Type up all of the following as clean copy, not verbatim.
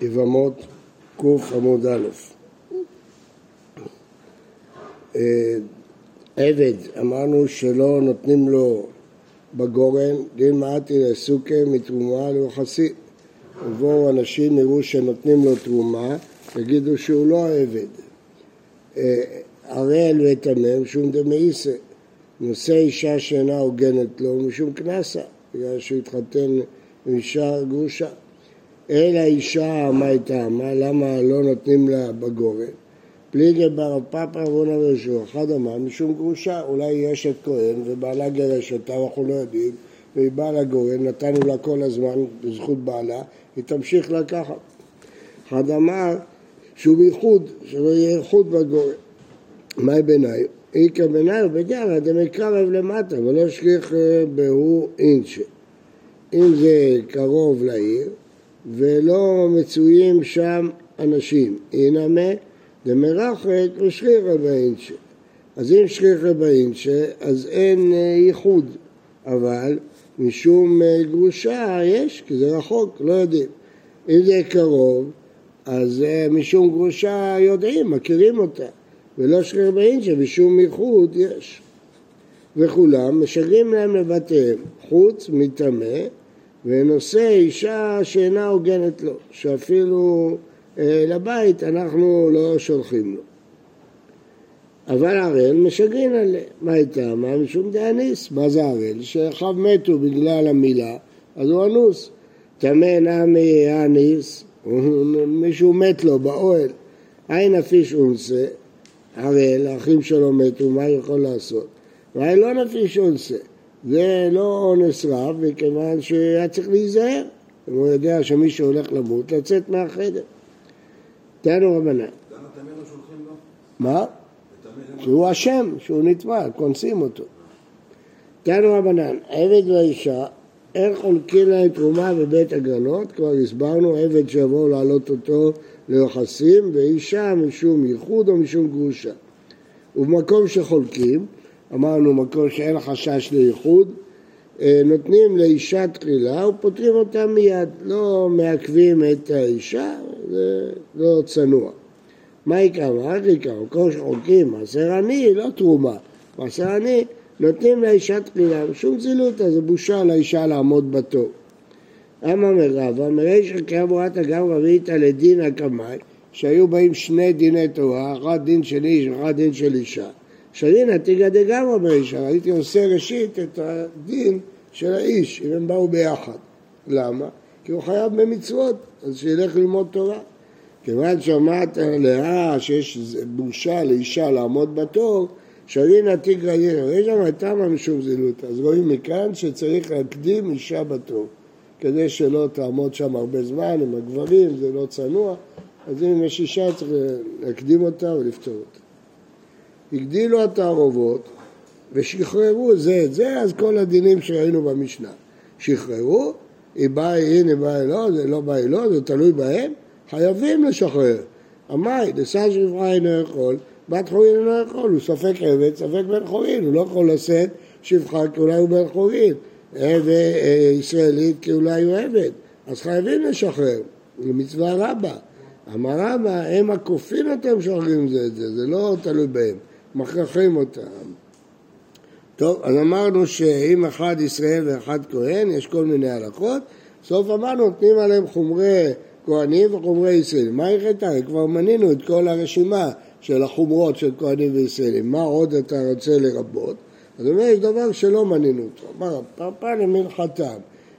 יבמות קוף עמוד א'. עבד, אמרנו שלא נותנים לו בגורם, דין מעטי לסוכה מתרומה ליוחסית. ובואו אנשים יראו שנותנים לו תרומה, יגידו שהוא לא עבד. הרעל ותמם שום דמאיסה, נושא אישה שאינה הוגנת לו משום כנסה, בגלל שהוא התחתן אישה גרושה. אלא אישה מה הייתה, למה לא נותנים לה בגורן? פליגי בר פאפה רבונה וישוע, אחד אמר משום גרושה, אולי יש את כהן ובעלה גרש אותה, אנחנו לא יודעים, והיא באה לגורן, נתנו לה כל הזמן בזכות בעלה, היא תמשיך לקחת. אחד אמר שהוא בייחוד, שלא יהיה ייחוד בגורן. מהי ביניי? איקה ביניי בגלל, אתם יקרב למטה, אבל לא שכיח בהו אינצ'ה. אם זה קרוב לעיר, ולא מצויים שם אנשים. אינמה, דמרחק ושכיח באינצ'ה. אז אם שכיח באינצ'ה, אז אין ייחוד. אבל משום גרושה יש, כי זה רחוק, לא יודעים. אם זה קרוב, אז משום גרושה יודעים, מכירים אותה. ולא שכיח באינצ'ה, משום ייחוד יש. וכולם משגרים להם לבתיהם, חוץ מטמא, ונושא אישה שאינה הוגנת לו, שאפילו לבית אנחנו לא שולחים לו. אבל הרעל משגרים עליה, מה הייתה? מה משום דאניס? מה זה הרעל? שאחיו מתו בגלל המילה, אז הוא אנוס. טמא נמי אניס, מישהו מת לו באוהל, אין נפיש אונסה, הרעל, האחים שלו מתו, מה יכול לעשות? והיא לא נפיש אונסה, זה לא אונס רב, מכיוון שהיה צריך להיזהר, הוא יודע שמי שהולך למות, לצאת מהחדר. תנו רבנה. למה תמיד לא שולחים לו? מה? שהוא אשם, שהוא נטבע, קונסים אותו. תנו רבנן, עבד והאישה, איך חולקים להם תרומה בבית הגרנות? כבר הסברנו, עבד שיבואו להעלות אותו ליוחסים, ואישה משום ייחוד או משום גרושה. ובמקום שחולקים, אמרנו מקום שאין חשש לייחוד, נותנים לאישה תחילה ופותרים אותה מיד, לא מעכבים את האישה, זה לא צנוע. מה יקרה? רק יקרה, מקום שחולקים, מעשר עני, לא תרומה, מעשר עני, נותנים לאישה תחילה, שום זילותה, זה בושה לאישה לעמוד בתור. אמר מרבא, מריש חקרה בורת אגב רבית לדין הקמאי, שהיו באים שני דיני תורה, אחד דין של איש ואחד דין של אישה. שרינה תיגדה גם הבאישה, הייתי עושה ראשית את הדין של האיש, אם הם באו ביחד. למה? כי הוא חייב במצוות, אז שילך ללמוד תורה. כיוון שמעת עליה שיש בושה לאישה לעמוד בתור, שרינה תיגדה, יש שם הייתה משום זילות, אז רואים מכאן שצריך להקדים אישה בתור, כדי שלא תעמוד שם הרבה זמן עם הגברים, זה לא צנוע, אז אם יש אישה צריך להקדים אותה ולפתור אותה. הגדילו התערובות ושחררו זה את זה, אז כל הדינים שראינו במשנה. שחררו, היא באה, הנה באה לא, זה לא באה לא, זה תלוי בהם, חייבים לשחרר. אמאי, דסה שפחה אינו יכול, בת חורין אינו יכול, הוא ספק עבד, ספק בן חורין, הוא לא יכול לשאת שפחה כי אולי הוא בן חורין, וישראלית כי אולי הוא עבד, אז חייבים לשחרר, למצווה רבה. אמר רבא, הם הכופים אותם שוחרים זה את זה, זה לא תלוי בהם, מכרחים אותם. טוב, אז אמרנו שאם אחד ישראל ואחד כהן, יש כל מיני הלכות, סוף אמרנו, נותנים עליהם חומרי כהנים וחומרי ישראל. מה יחתה? כבר מנינו את כל הרשימה של החומרות של כהנים וישראלים, מה עוד אתה רוצה לרבות? אז אומר, יש דבר שלא מנינו אותו. אמר, פרפה למנחתם,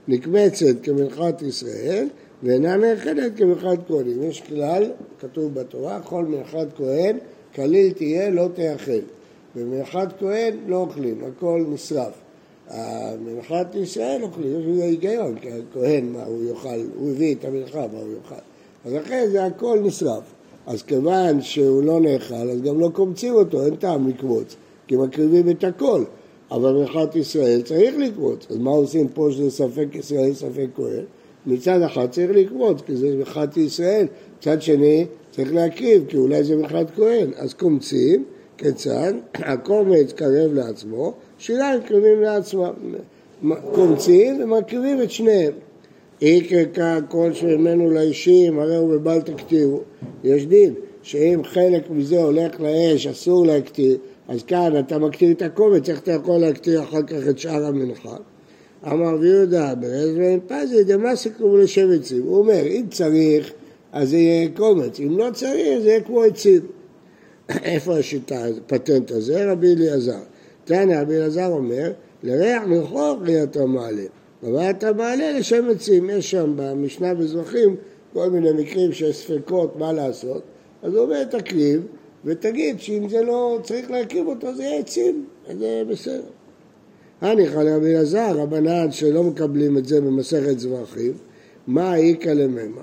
נקמצת כמנחת ישראל, ואינה מאחדת כמנחת כהנים. יש כלל, כתוב בתורה, כל מנחת כהן, כליל תהיה, לא תאכל. במנחת כהן לא אוכלים, הכל נשרף. המנחת ישראל אוכלים, יש בזה היגיון, כי הכהן מה הוא יאכל, הוא הביא את המנחה מה הוא יאכל. אז אחרי זה הכל נשרף. אז כיוון שהוא לא נאכל, אז גם לא קומצים אותו, אין טעם לקבוץ, כי מקריבים את הכל. אבל מנחת ישראל צריך לקבוץ. אז מה עושים פה שזה ספק ישראל, ספק כהן? מצד אחד צריך לקבוץ, כי זה מנחת ישראל, מצד שני צריך להקריב, כי אולי זה מנחת כהן. אז קומצים, כיצד, הקומץ קרב לעצמו, שיניים קרבים לעצמם, קומצים ומקריבים את שניהם. איקרקה כל שממנו לאישים, הרי הוא בבל תקטיבו. יש דין שאם חלק מזה הולך לאש, אסור להקטיר, אז כאן אתה מקטיר את הקומץ, איך אתה יכול להקטיר אחר כך את שאר המנחה? אמר ויהודה, ברזמן פזי, דמאסיקו ולשב עצים. הוא אומר, אם צריך, אז זה יהיה קומץ, אם לא צריך, זה יהיה כמו עצים. איפה השיטה, הפטנט הזה? רבי אליעזר. תנא, רבי אליעזר אומר, לריח מרחוק אתה מעלה, אבל אתה מעלה לשם עצים. יש שם במשנה בזרחים כל מיני מקרים שיש ספקות מה לעשות, אז הוא אומר, תקריב ותגיד שאם זה לא צריך להקריב אותו, זה יהיה עצים, אז זה בסדר. הניחא לרבי אליעזר, רבנן שלא מקבלים את זה במסכת זרחים, מה העיקה לממה?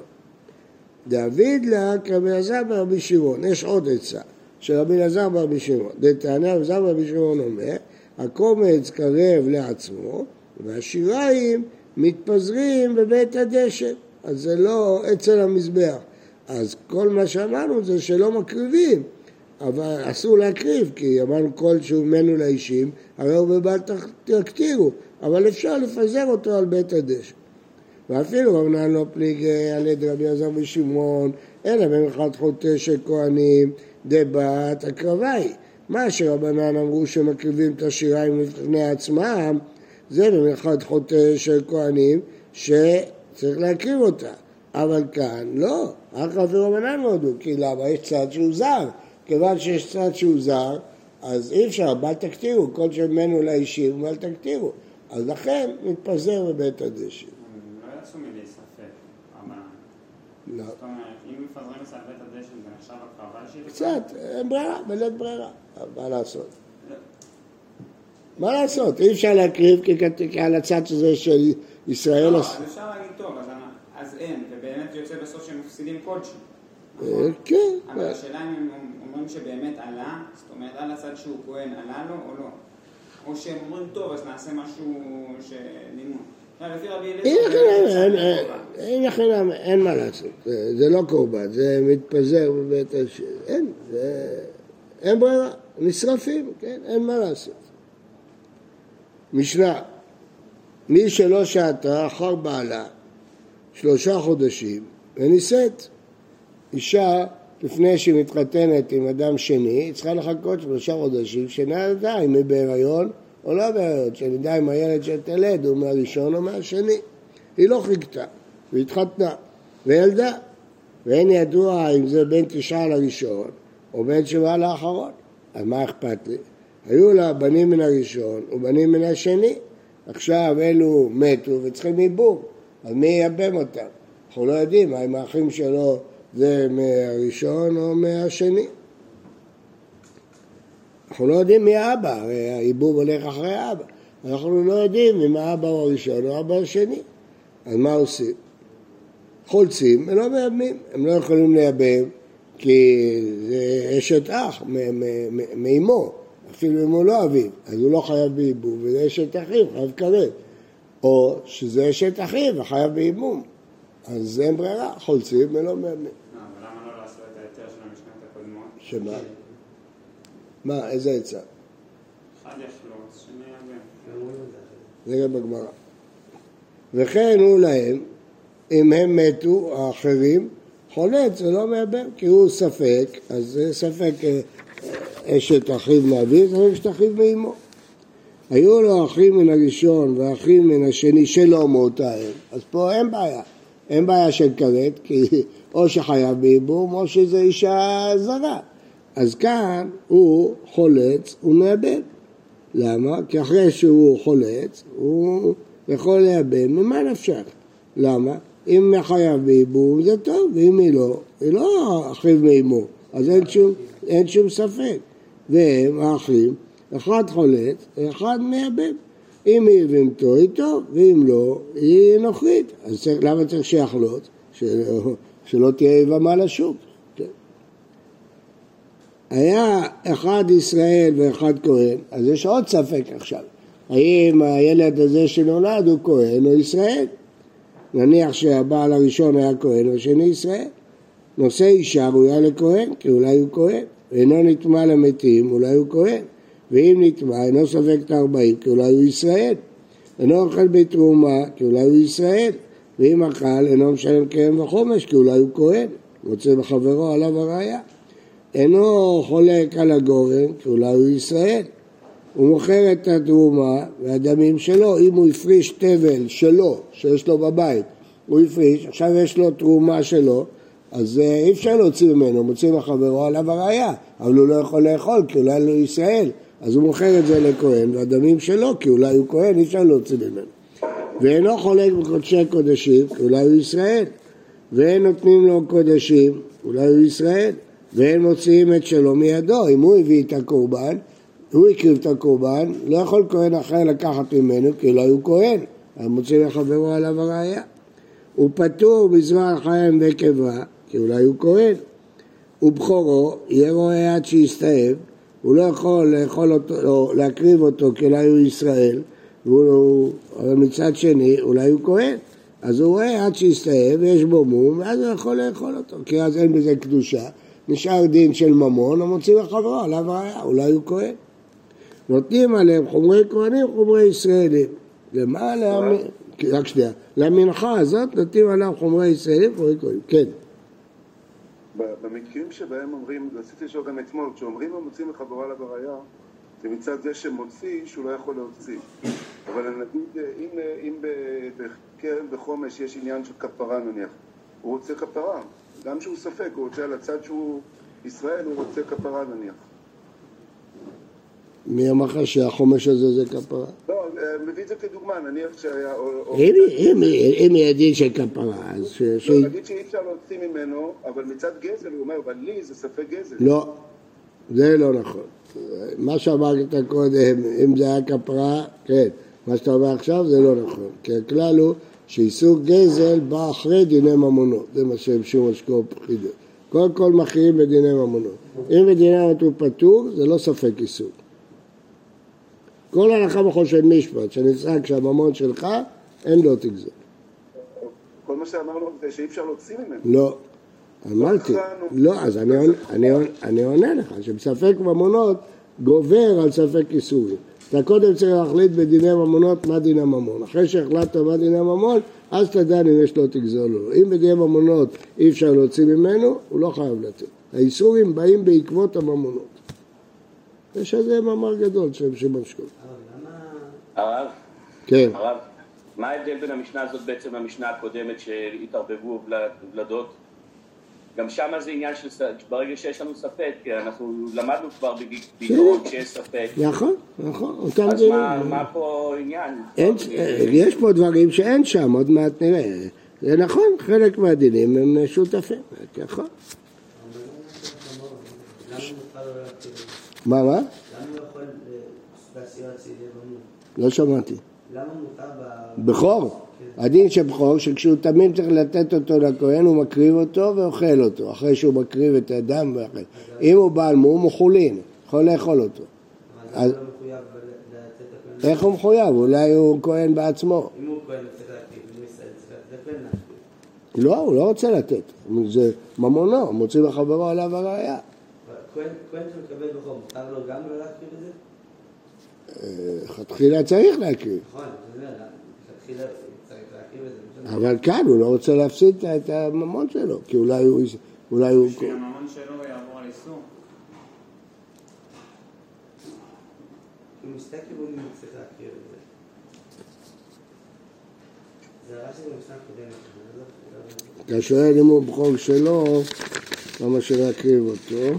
דוד לה כרבי אליעזר ברבי שמעון, יש עוד עצה של רבי אליעזר ברבי שמעון, דתניא רבי אליעזר ברבי שמעון אומר, הקומץ קרב לעצמו, והשיריים מתפזרים בבית הדשא, אז זה לא אצל המזבח. אז כל מה שאמרנו זה שלא מקריבים, אבל אסור להקריב, כי אמרנו כלשהו ממנו לאישים, הרי הוא בבל תקטירו, אבל אפשר לפזר אותו על בית הדשא. ואפילו רבנן לא פליג על יד רבי אליעזר ברבי שמעון, אלא במנחת חוטא של כהנים, דבת הקרבה היא. מה שרבנן אמרו שמקריבים את השיריים לפני עצמם, זה במנחת חוטא של כהנים שצריך להקריב אותה. אבל כאן לא, אך אפילו רבנן מודו, כי למה? יש צד שהוא זר. כיוון שיש צד שהוא זר, אז אי אפשר, בל תקטירו, כל שממנו לאישים, בל תקטירו. אז לכן מתפזר בבית הדשא. לא. זאת אומרת, אם מפזרים את בית הדשא, זה נחשב הקרבה שהיא... קצת, אין ברירה, בלית ברירה. מה לעשות? מה לעשות? אי אפשר להקריב, כי על הצד הזה של ישראל... לא, אז אפשר להגיד טוב, אז אין, ובאמת יוצא בסוף שהם מפסידים כלשהו. כן. אבל השאלה אם הם אומרים שבאמת עלה, זאת אומרת, על הצד שהוא כהן, עלה לו או לא? או שהם אומרים טוב, אז נעשה משהו שנימון. אין מה לעשות, זה לא קורבן, זה מתפזר בבית השם, אין ברירה, נשרפים, אין מה לעשות. משנה, מי שלא שעתה אחר בעלה 3 חודשים ונישאת, אישה לפני שהיא מתחתנת עם אדם שני, היא צריכה לחכות 3 חודשים שנדע אם היא בהיריון או לא בהיריון, שנדע אם הילד שתלד הוא מהראשון או מהשני. היא לא חיכתה, והיא התחתנה, וילדה, ואין ידוע אם זה בין 9 לראשון או בין 7 לאחרון. אז מה אכפת לי? היו לה בנים מן הראשון ובנים מן השני, עכשיו אלו מתו וצריכים עיבור, אז מי ייבם אותם? אנחנו לא יודעים, האם האחים שלו זה מהראשון או מהשני? אנחנו לא יודעים מי האבא, הרי העיבום הולך אחרי האבא. אנחנו לא יודעים אם האבא הוא הראשון או האבא השני. אז מה עושים? חולצים ולא מייבמים. הם לא יכולים לייבם כי זה אשת אח מאמו, אפילו אם הוא לא אביב. אז הוא לא חייב בעיבום, וזה אשת אחיו, חייב כרת. או שזה אשת אחיו, חייב בעיבום. אז אין ברירה, חולצים ולא מייבמים. אבל למה לא לעשות את היתר של המשנת הקודמות? שמה? מה, איזה עצה? אחד יחלוץ, שני יבם. זה גם בגמרא. וכן הוא להם, אם הם מתו, האחרים, חולץ, זה לא מייבם, כי הוא ספק, אז זה ספק אשת אחיו מאביו, זה אשת אחיו מאמו. היו לו אחים מן הראשון ואחים מן השני שלא מאותה הם, אז פה אין בעיה. אין בעיה של כרת, כי או שחייב בייבום, או שזה אישה זרה. אז כאן הוא חולץ, הוא מייבם. למה? כי אחרי שהוא חולץ, הוא יכול לייבם. ממה נפשך? למה? אם חייב בייבום זה טוב, ואם היא לא אחיו מאמו, אז אין שום ספק. והם, האחים, אחד חולץ, אחד מייבם. אם היא יבמתו היא טוב, ואם לא, היא נוכרית. אז צריך, למה צריך שיחלוץ? שלא תהיה יבמה לשוק. היה אחד ישראל ואחד כהן, אז יש עוד ספק עכשיו. האם הילד הזה שנולד הוא כהן או ישראל? נניח שהבעל הראשון היה כהן והשני ישראל. נושא אישה ראויה לכהן, כי אולי הוא כהן. ואינו נטמא למתים, אולי הוא כהן. ואם נטמא, אינו ספק את 40, כי אולי הוא ישראל. אינו אוכל בתרומה, כי אולי הוא ישראל. ואם הקהל אינו משלם קרן וחומש, כי אולי הוא כהן, רוצה בחברו עליו הראייה. אינו חולק על הגורם, כי אולי הוא ישראל. הוא מוכר את התרומה והדמים שלו. אם הוא הפריש תבל שלו, שיש לו בבית, הוא הפריש, עכשיו יש לו תרומה שלו, אז אי אפשר להוציא ממנו, מוצאים החברו עליו הראייה, אבל הוא לא יכול לאכול, כי אולי לא ישראל. אז הוא מוכר את זה לכהן, והדמים שלו, כי אולי הוא כהן, אי אפשר להוציא ממנו. ואינו חולק בקודשי הקודשים, כי אולי הוא ישראל. ואין נותנים לו קודשים, אולי הוא ישראל. ואין מוציאים את שלו מידו. אם הוא הביא את הקורבן, הוא הקריב את הקורבן, לא יכול כהן אחר לקחת ממנו, כי אולי הוא כהן. אז מוציאים לחברו עליו הראייה. הוא פטור בזמן חיים וקבע, כי אולי הוא כהן. ובחורו יהיה רואה עד שיסתאב, הוא לא יכול לאכול אותו, להקריב אותו, כי אולי הוא ישראל, אבל מצד שני אולי הוא כהן. אז הוא רואה עד שיסתאב, יש בו מום, ואז הוא יכול לאכול אותו, כי אז אין בזה קדושה. נשאר דין של ממון, הוא מוציא לחברו עליו הראייה, אולי הוא כהן. נותנים עליהם חומרי כהנים, חומרי ישראלים. למה להאמין? רק שנייה, למנחה הזאת נותנים עליו חומרי ישראלים, חומרי כהנים, כן. במקרים שבהם אומרים, עשיתי לשאול גם אתמול, כשאומרים מוצאים לחברו עליו הראייה, זה מצד זה שמוציא שהוא לא יכול להוציא. אבל נגיד, אם בקרן בחומש יש עניין של כפרה נניח, הוא רוצה כפרה. גם שהוא ספק, הוא רוצה על הצד שהוא ישראל, הוא רוצה כפרה נניח. מי אמר שהחומש הזה זה כפרה? לא, מביא את זה כדוגמה, נניח שהיה... אם היא הדין של כפרה, אז... לא, נגיד שאי אפשר להוציא ממנו, אבל מצד גזל, הוא אומר, אבל לי זה ספק גזל. לא, זה לא נכון. מה שאמרת קודם, אם זה היה כפרה, כן. מה שאתה אומר עכשיו זה לא נכון. כי הכלל הוא שאיסור גזל בא אחרי דיני ממונות. זה מה שהם שום השקעות פחידות. קודם כל מכירים בדיני ממונות. אם בדיני ממונות הוא פטור, זה לא ספק איסור. כל ההלכה בכל של משפט, שנצעק שהממון שלך, אין לו תגזל. כל מה שאמרנו זה שאי אפשר להוציא ממנו. לא, אמרתי. לא, אז אני עונה לך, שבספק ממונות גובר על ספק איסורים. אתה קודם צריך להחליט בדיני ממונות מה דין הממון. אחרי שהחלטת מה דין הממון, אז תדען אם יש לו תגזל לו. אם בדיני ממונות אי אפשר להוציא ממנו, הוא לא חייב לתת. האיסורים באים בעקבות הממונות. יש איזה מאמר גדול שם שבמשקול. הרב? כן. הרב, מה ההבדל בין המשנה הזאת בעצם למשנה הקודמת שהתערבבו ולדות? גם שם זה עניין של ברגע שיש לנו ספק, כי אנחנו למדנו כבר בגדרות שיש ספק. נכון, נכון. אז מה פה עניין? יש פה דברים שאין שם, עוד מעט נראה. זה נכון, חלק מהדינים הם שותפים. נכון. מה? למה הוא יכול להסיע הצידי בנות? לא שמעתי. למה מותר בחור? הדין שבחור שכשהוא תמים צריך לתת אותו לכהן, הוא מקריב אותו ואוכל אותו, אחרי שהוא מקריב את הדם ואוכל. אם הוא בעל מום, הוא חולין, יכול לאכול אותו. אז הוא לא מחויב לתת הכהן? איך הוא מחויב? אולי הוא כהן בעצמו. אם הוא כהן לתת להקריב, הוא מסעד, זה כהן להקריב. לא, הוא לא רוצה לתת. זה ממונו, מוציא לחברו עליו הראייה. כהן שמקבל בחום, מותר לו גם לא להקריב את זה? חתחילה צריך להקריב. נכון, זה חתחילה צריך להקריב את זה. אבל כאן הוא לא רוצה להפסיד את הממון שלו, כי אולי הוא... בשביל הממון שלו יעבור על איסור. במשתי כיוונים הוא צריך להקריב את זה. זה הרע שזה משנה קודמת. אתה שואל אם הוא בחום שלו, למה שלהקריב אותו?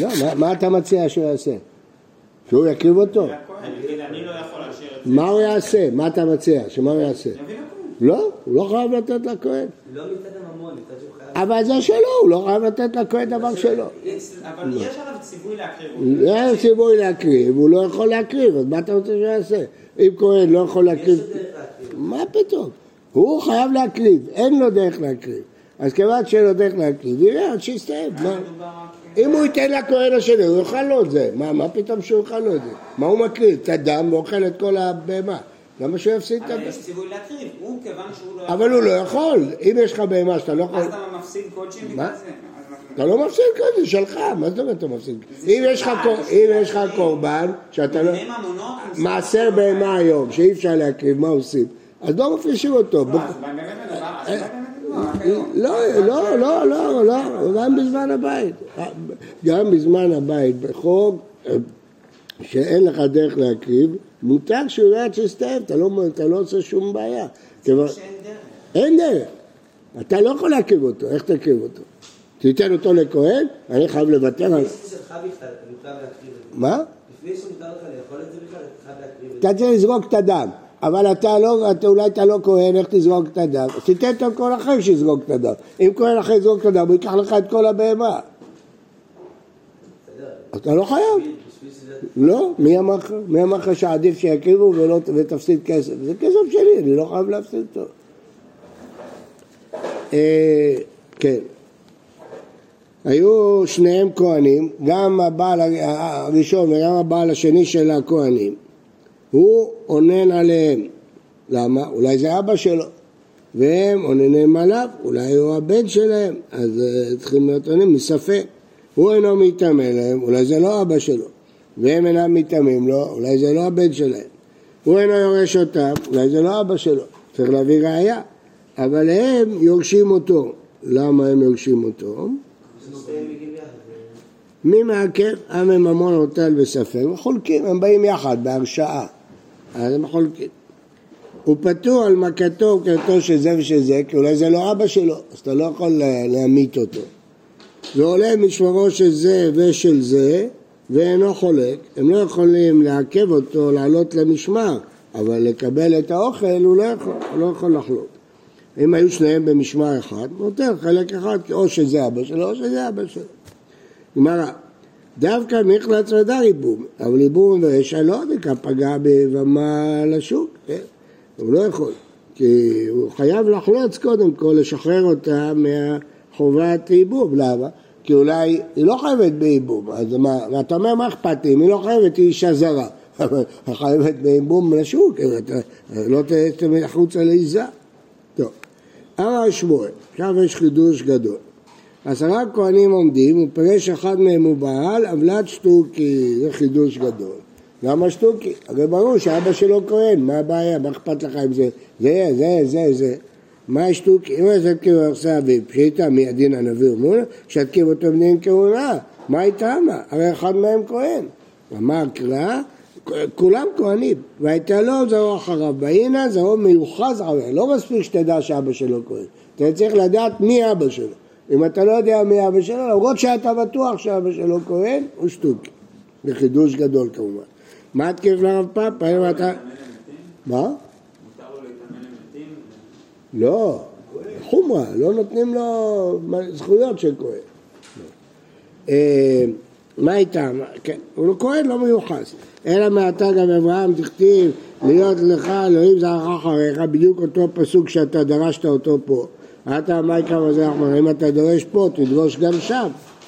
לא, מה אתה מציע שהוא יעשה? שהוא יקריב אותו? אני לא יכול להשאיר את זה. מה הוא יעשה? מה אתה מציע? שמה הוא יעשה? לא, הוא לא חייב לתת לכהן. לא מצד הממון, מצד שהוא חייב... אבל זה שלו, הוא לא חייב לתת לכהן דבר שלו. אבל יש עליו ציווי להקריב. יש ציווי להקריב, הוא לא יכול להקריב, אז מה אתה רוצה שהוא יעשה? אם כהן לא יכול להקריב... יש לו דרך להקריב. מה פתאום? הוא חייב להקריב, אין לו דרך להקריב. אז כמעט שאין לו דרך להקריב, יראה, עד שיסתיים. מה אם הוא ייתן לכהן השני, הוא יאכל לו את זה. מה פתאום שהוא יאכל לו את זה? מה הוא מקריב? את הדם ואוכל את כל הבהמה. למה שהוא יפסיד את הבהמה? אבל יש ציווי להקריב, הוא כיוון שהוא לא יכול. אבל הוא לא יכול. אם יש לך בהמה שאתה לא יכול... אז אתה מפסיד קודשים בגלל זה. אתה לא מפסיד קודשים, שלך. מה זאת אומרת אתה מפסיד? אם יש לך קורבן, שאתה לא... מעשר בהמה היום, שאי אפשר להקריב, מה עושים? אז לא מפרישים אותו. לא, לא, לא, לא, לא, גם בזמן הבית. גם בזמן הבית, בחוג שאין לך דרך להקריב, מותר שהוא יראה שסתאב, אתה לא עושה שום בעיה. זה שאין דרך. אין דרך. אתה לא יכול להקריב אותו, איך תקריב אותו? תיתן אותו לכהן, אני חייב לוותר על... לפני שלך בכלל, אתה מותר להקריב את זה. מה? לפני שמותר לך לאכול את זה בכלל, אתה חייב להקריב את זה. אתה צריך לזרוק את הדם. אבל אולי אתה לא כהן, איך תזרוק את הדם? תיתן את כל אחר שזרוק את הדם. אם כהן אחר זרוק את הדם, הוא ייקח לך את כל הבהמה. אתה לא חייב. לא, מי אמר לך שעדיף שיקריבו ותפסיד כסף? זה כסף שלי, אני לא חייב להפסיד אותו. כן. היו שניהם כהנים, גם הבעל הראשון וגם הבעל השני של הכהנים. הוא עונן עליהם, למה? אולי זה אבא שלו, והם עוננים עליו, אולי הוא הבן שלהם, אז צריכים להיות עוננים, מספק. הוא אינו מתאמן להם, אולי זה לא אבא שלו, והם אינם מתאמים לו, אולי זה לא הבן שלהם. הוא אינו יורש אותם, אולי זה לא אבא שלו, צריך להביא ראייה, אבל הם יורשים אותו. למה הם יורשים אותו? מי מעכב? עם ממון הוטל בספק, הם חולקים, הם באים יחד בהרשעה, אז הם חולקים. הוא פתוח על מכתו וכתו שזה ושזה, כי אולי זה לא אבא שלו, אז אתה לא יכול להמית אותו. זה עולה משמרו של זה ושל זה, ואינו חולק, הם לא יכולים לעכב אותו, לעלות למשמר, אבל לקבל את האוכל הוא לא יכול, הוא לא יכול לחלוק. אם היו שניהם במשמר אחד, נותר חלק אחד, או שזה אבא שלו או שזה אבא שלו. אמרה, דווקא מחלץ ודע ריבום, אבל ריבום ורשע לא דקה פגע בבמה לשוק, הוא לא יכול, כי הוא חייב לחלוץ קודם כל, לשחרר אותה מהחובת ריבום, למה? כי אולי היא לא חייבת בריבום, אז אתה אומר מה אכפת אם היא לא חייבת, היא אישה זרה, אבל היא חייבת בריבום לשוק, לא תהיה חוצה לאיזה. טוב, אמר שמואל, עכשיו יש חידוש גדול. 10 כהנים עומדים, ופרש אחד מהם הוא בעל, אבלת שטוקי, זה חידוש גדול. למה שטוקי? הרי ברור שאבא שלו כהן, מה הבעיה? מה אכפת לך עם זה? זה. מה שטוקי? אם הוא יתקיב עושה אביב, שאיתה מידין הנביא ומונה, שתקיב אותו בדין כהונה, מה הייתה מה? הרי אחד מהם כהן. אמר קרא, כולם כהנים, והייתה לו זרוע אחריו, והנה זרוע מיוחס עליו, לא מספיק שתדע שאבא שלו כהן. אתה צריך לדעת מי אבא שלו. אם אתה לא יודע מי אבא שלו, למרות שאתה בטוח שאבא שלו כהן, הוא שטוקי. זה חידוש גדול כמובן. מה תקיף לרב פאפא? מותר לו להתאמן למתים? לא, חומרה, לא נותנים לו זכויות של כהן. מה איתם? הוא כהן לא מיוחס. אלא מעתה גם אברהם תכתיב להיות לך אלוהים זרעך אחריך, בדיוק אותו פסוק שאתה דרשת אותו פה. אתה אמר כמה זה אמר, אם אתה דורש פה, תדרוש גם שם.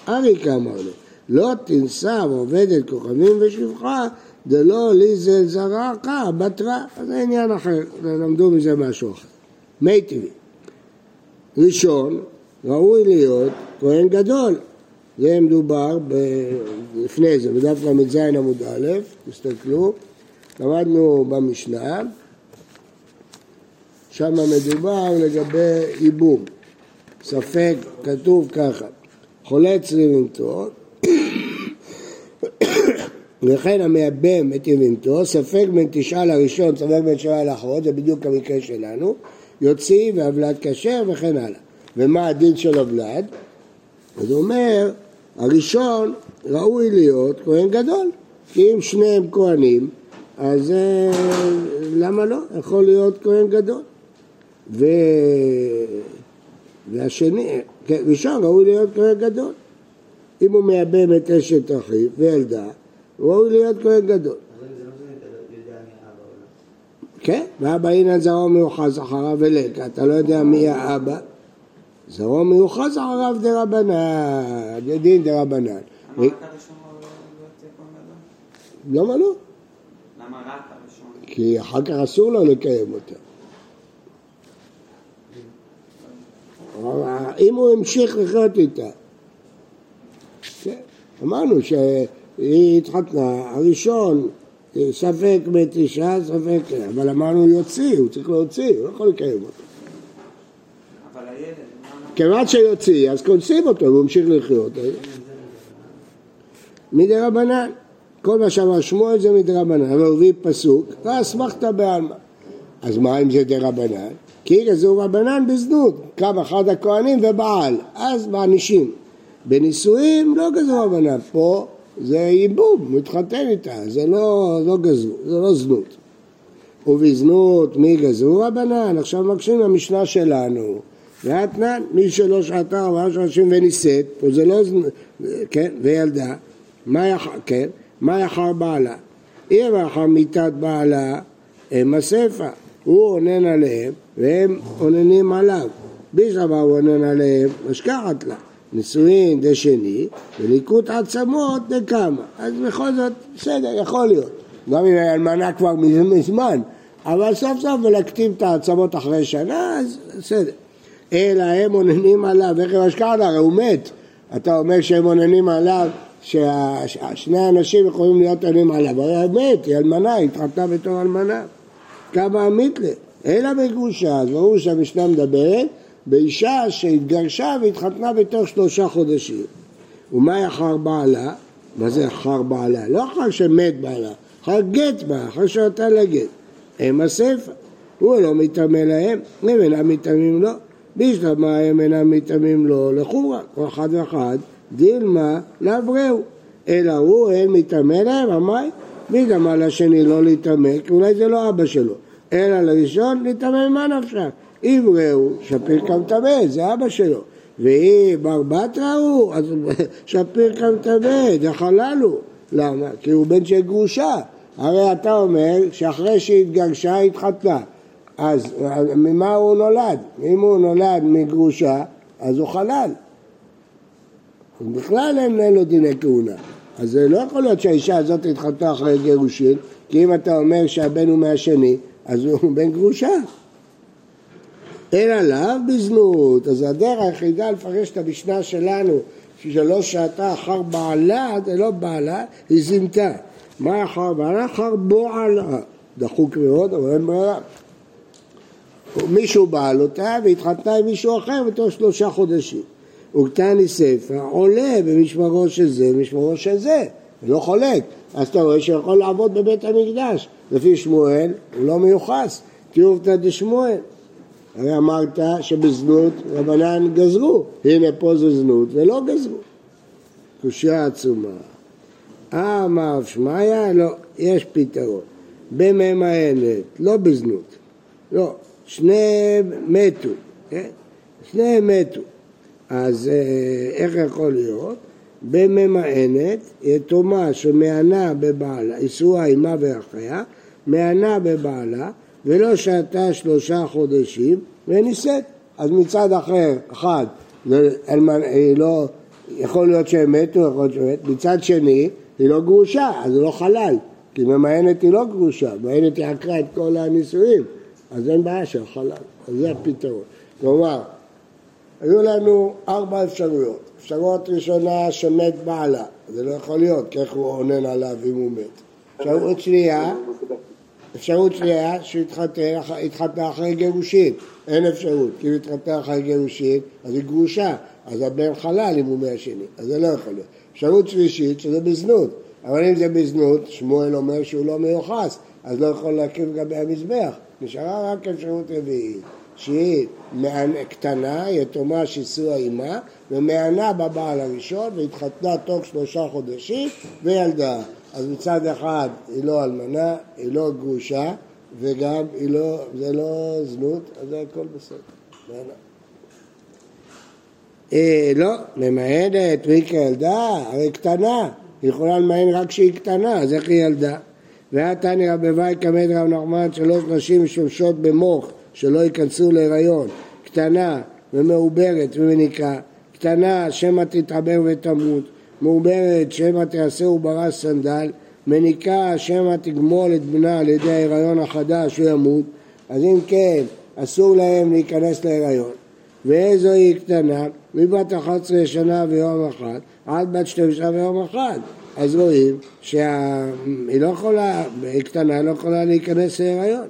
אריק אמר לו, לא תנסה ועובדת כוכבים ושפחה, זה לא לי זה זרעך, הבטרה, זה עניין אחר, למדו מזה משהו אחר. מי טבעי. ראשון, ראוי להיות כהן גדול. זה מדובר לפני זה, בדף ל"ז עמוד א', תסתכלו, למדנו במשנה, שם מדובר לגבי ייבום, ספק כתוב ככה, חולה יבמתו, וכן המייבם את יבמתו, ספק בין 9 לראשון, ספק בין 7 לאחרון, זה בדיוק המקרה שלנו, יוציא והבלד כשר וכן הלאה. ומה הדין של הבלד? אז הוא אומר, הראשון ראוי להיות כהן גדול, כי אם שניהם כהנים, אז למה לא? יכול להיות כהן גדול. והשני, ראשון ראוי להיות כהן גדול. אם הוא מייבם את אשת אחיו וילדה, הוא ראוי להיות כהן גדול. אבל זה לא משנה, אתה יודע מי האבא או לא? כן, והאבא הנה זרעו מיוחס אחריו ולקה, אתה לא יודע מי האבא. זה לא מיוחס עליו דרבנן, דין דרבנן. למה רק הראשון לא יוצא כל אדם? למה לא? למה רק הראשון? כי אחר כך אסור לו לקיים אותה. אם הוא המשיך לחיות איתה. אמרנו שהיא התחתנה, הראשון ספק בתשעה, ספק, אבל אמרנו יוציא, הוא צריך להוציא, הוא לא יכול לקיים אותו. אבל הילד... כמעט שיוציא, אז קונסים אותו, הוא המשיך לחיות. מדרבנן, כל מה שאמר שמוע זה מדרבנן, אבל הוביל פסוק, והסמכת בעלמא. אז מה אם זה דרבנן? כי זה הוא רבנן בזנות, קם אחד הכהנים ובעל, אז מענישים. בנישואים לא גזרו רבנן, פה זה ייבום, מתחתן איתה, זה לא גזרו, זה לא זנות. ובזנות מי גזרו רבנן? עכשיו מקשים למשנה שלנו. ואתנן, מי שלא שעתה רבנן של אנשים וניסית, פה זה לא זנות, כן, וילדה, מה יחר בעלה? אם יחר מיתת בעלה, הם הספר. הוא עונן עליהם והם עוננים עליו. בשבא הוא עונן עליהם, משכחת לה. נישואין דה שני, וליקוט עצמות דה כמה. אז בכל זאת, בסדר, יכול להיות. גם אם האלמנה כבר מזמן, אבל סוף סוף מלקטים את העצמות אחרי שנה, אז בסדר. אלא הם עוננים עליו, איך הם משכחת לה? הרי הוא מת. אתה אומר שהם עוננים עליו, ששני האנשים יכולים להיות עוננים עליו. הרי הוא מת, היא אלמנה, היא התחתנה בתור אלמנה. כמה עמית לה, אלא בגרושה, אז ברור שהמשנה מדברת, באישה שהתגרשה והתחתנה בתוך 3 חודשים. ומה אחר בעלה? מה זה אחר בעלה? לא אחר שמת בעלה, אחר גט בעלה, אחר שנתן לגט. הם הספר, הוא לא מתאמה להם, הם אינם מתאמים לו, בשלמה הם אינם מתאמים לו לחומרה, כל אחד ואחד, דילמה להברהו, אלא הוא אין מתאמה להם, אמי? בגלל לשני לא להתאמה, כי אולי זה לא אבא שלו, אלא לראשון להתאמה מה נפשה. אם ראו, שפיר כמתאמה, זה אבא שלו. והיא ברבת ראו, אז שפיר כמתאמה, זה חלל הוא. למה? כי הוא בן של גרושה. הרי אתה אומר שאחרי שהתגרשה התחתנה. אז ממה הוא נולד? אם הוא נולד מגרושה, אז הוא חלל. בכלל אין לו דיני כהונה. אז זה לא יכול להיות שהאישה הזאת התחתנה אחרי גירושין, כי אם אתה אומר שהבן הוא מהשני, אז הוא בן גרושה. אין עליו בזנות, אז הדרך היחידה לפרש את המשנה שלנו, שלא שעתה אחר בעלה, זה לא בעלה, היא זינתה. מה אחר בעלה? אחר בועלה. דחוק מאוד, אבל אין ברירה. מישהו בעל אותה והתחתנה עם מישהו אחר בתוך 3 חודשים. וקטני ספר עולה במשמרו של זה, במשמרו של זה, לא חולק. אז אתה רואה שיכול לעבוד בבית המקדש. לפי שמואל הוא לא מיוחס, תיאורתא דשמואל. הרי אמרת שבזנות רבנן גזרו, הנה פה זו זנות ולא גזרו. קושיה עצומה. אמר שמעיה, לא, יש פתרון. בממאנת, לא בזנות. לא, שניהם מתו. אז איך יכול להיות? בממאנת, יתומה שמענה בבעלה, איסורה אימה ואחיה, מענה בבעלה, ולא שעתה 3 חודשים, וניסית. אז מצד אחר, אחד, היא לא, יכול להיות שהם מתו, מצד שני, היא לא גרושה, אז היא לא חלל, כי ממאנת היא לא גרושה, ממאנת היא עקרה את כל הנישואים, אז אין בעיה של חלל, אז זה הפתרון. כלומר, היו לנו 4 אפשרויות. אפשרות ראשונה שמת בעלה, זה לא יכול להיות, כי איך הוא עונן עליו אם הוא מת. אפשרות שנייה שהתחתנה אחרי גירושין, אין אפשרות, כי אם התחתנה אחרי גירושין, אז היא גרושה, אז הבן חלל אם הוא מהשני, אז זה לא יכול להיות. אפשרות שלישית שזה בזנות, אבל אם זה בזנות, שמואל אומר שהוא לא מיוחס, אז לא יכול להקריב גבי המזבח, נשארה רק אפשרות רביעית. שהיא קטנה, יתומה שאיסורה אימה, ומענה בבעל הראשון, והתחתנה תוך 3 חודשים, וילדה. אז מצד אחד היא לא אלמנה, היא לא גרושה, וגם זה לא זנות, אז זה הכל בסדר. לא, ממענת, והיא כילדה, הרי קטנה, היא יכולה למען רק שהיא קטנה, אז איך היא ילדה? והתניא רבי באי קמד רב נחמן, 3 נשים משמשות במוח, שלא ייכנסו להיריון, קטנה ומעוברת ומניקה, קטנה שמא תתעבר ותמות, מעוברת שמא תעשה וברא סנדל, מניקה שמא תגמול את בנה על ידי ההיריון החדש וימות. אז אם כן, אסור להם להיכנס להיריון. ואיזו היא קטנה, מבת 11 שנה ויום אחד, עד בת 12 ויום אחד. אז רואים שהיא לא יכולה, קטנה לא יכולה להיכנס להיריון.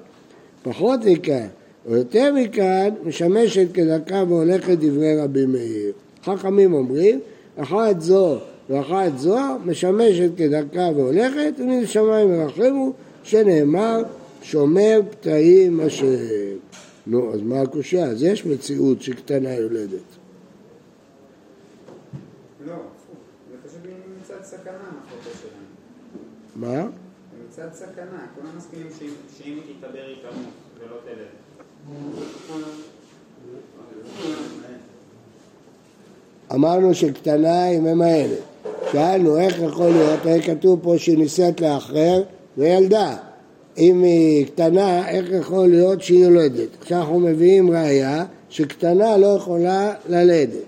פחות מכאן, או יותר מכאן, משמשת כדקה והולכת דברי רבי מאיר. חכמים אומרים, אחת זו ואחת זו משמשת כדקה והולכת, ומן שמיים ירחמו, שנאמר, שומר פתאים אשר. נו, אז מה הקושיה? אז יש מציאות שקטנה יולדת. לא, זה חשוב מצד סכנה, החלטה שלנו. מה? מצד סכנה, כולם מסכימים שאם היא תתעבר היא תמות, ולא תלד. אמרנו שקטנה היא ממהלת. שאלנו איך יכול להיות, היה כתוב פה שהיא ניסית לאחר וילדה. אם היא קטנה, איך יכול להיות שהיא יולדת? כשאנחנו מביאים ראייה שקטנה לא יכולה ללדת.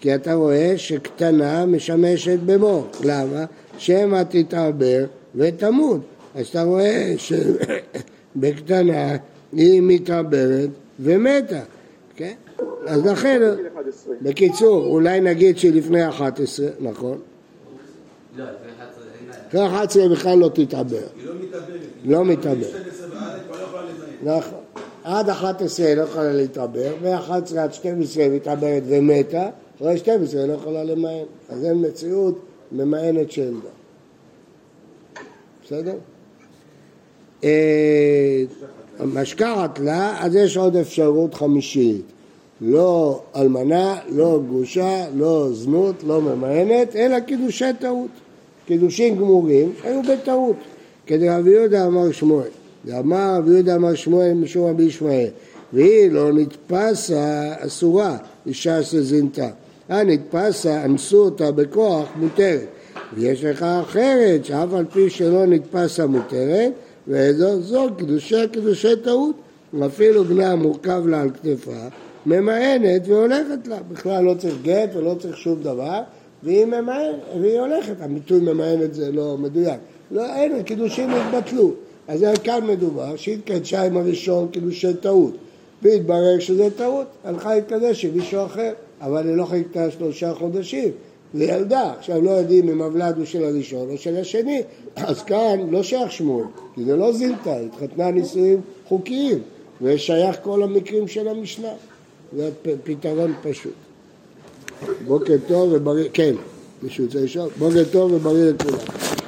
כי אתה רואה שקטנה משמשת במוח. למה? שמא תתעבר ותמות. אז אתה רואה שבקטנה היא מתעברת ומתה. כן? אז לכן, בקיצור, אולי נגיד שהיא לפני 11, נכון? לא, לפני 11. אחרי 11 בכלל לא תתעבר. היא לא מתעברת. לא מתעבר. נכון. עד 11 לא יכולה להתעבר, ו-11 עד 12 מתעברת ומתה, אחרי 12 לא יכולה למען. אז אין מציאות ממענת שאין בה. בסדר? משקעת לה, אז יש עוד אפשרות חמישית. לא אלמנה, לא גרושה, לא זנות, לא ממענת, אלא קידושי טעות. קידושים גמורים היו בטעות. כדי רבי יהודה אמר שמואל, ואמר רבי יהודה אמר שמואל משום רבי ישמעאל, והיא לא נתפסה אסורה, אישה שזינתה. נתפסה, אנסו אותה בכוח, מותרת. ויש לך אחרת, שאף על פי שלא נתפסה מותרת, וזו קידושי טעות. אפילו בנה מורכב לה על כתפה, ממענת והולכת לה. בכלל לא צריך גט ולא צריך שום דבר, והיא הולכת. המיתוי ממענת זה לא מדויק. לא, אין, הקידושים התבטלו. אז כאן מדובר שהתקדשה עם הראשון קידושי טעות, והתברר שזה טעות, הלכה להתקדש עם מישהו אחר, אבל היא לא חיכתה 3 חודשים, זה ילדה. עכשיו לא יודעים אם הוולד הוא של הראשון או של השני, אז כאן לא שייך שמואל, כי זה לא זילתה, התחתנה נישואים חוקיים, ושייך כל המקרים של המשנה. זה פתרון פשוט. בוקר טוב ובריא, כן, מישהו רוצה לשאול? בוקר טוב ובריא לכולם.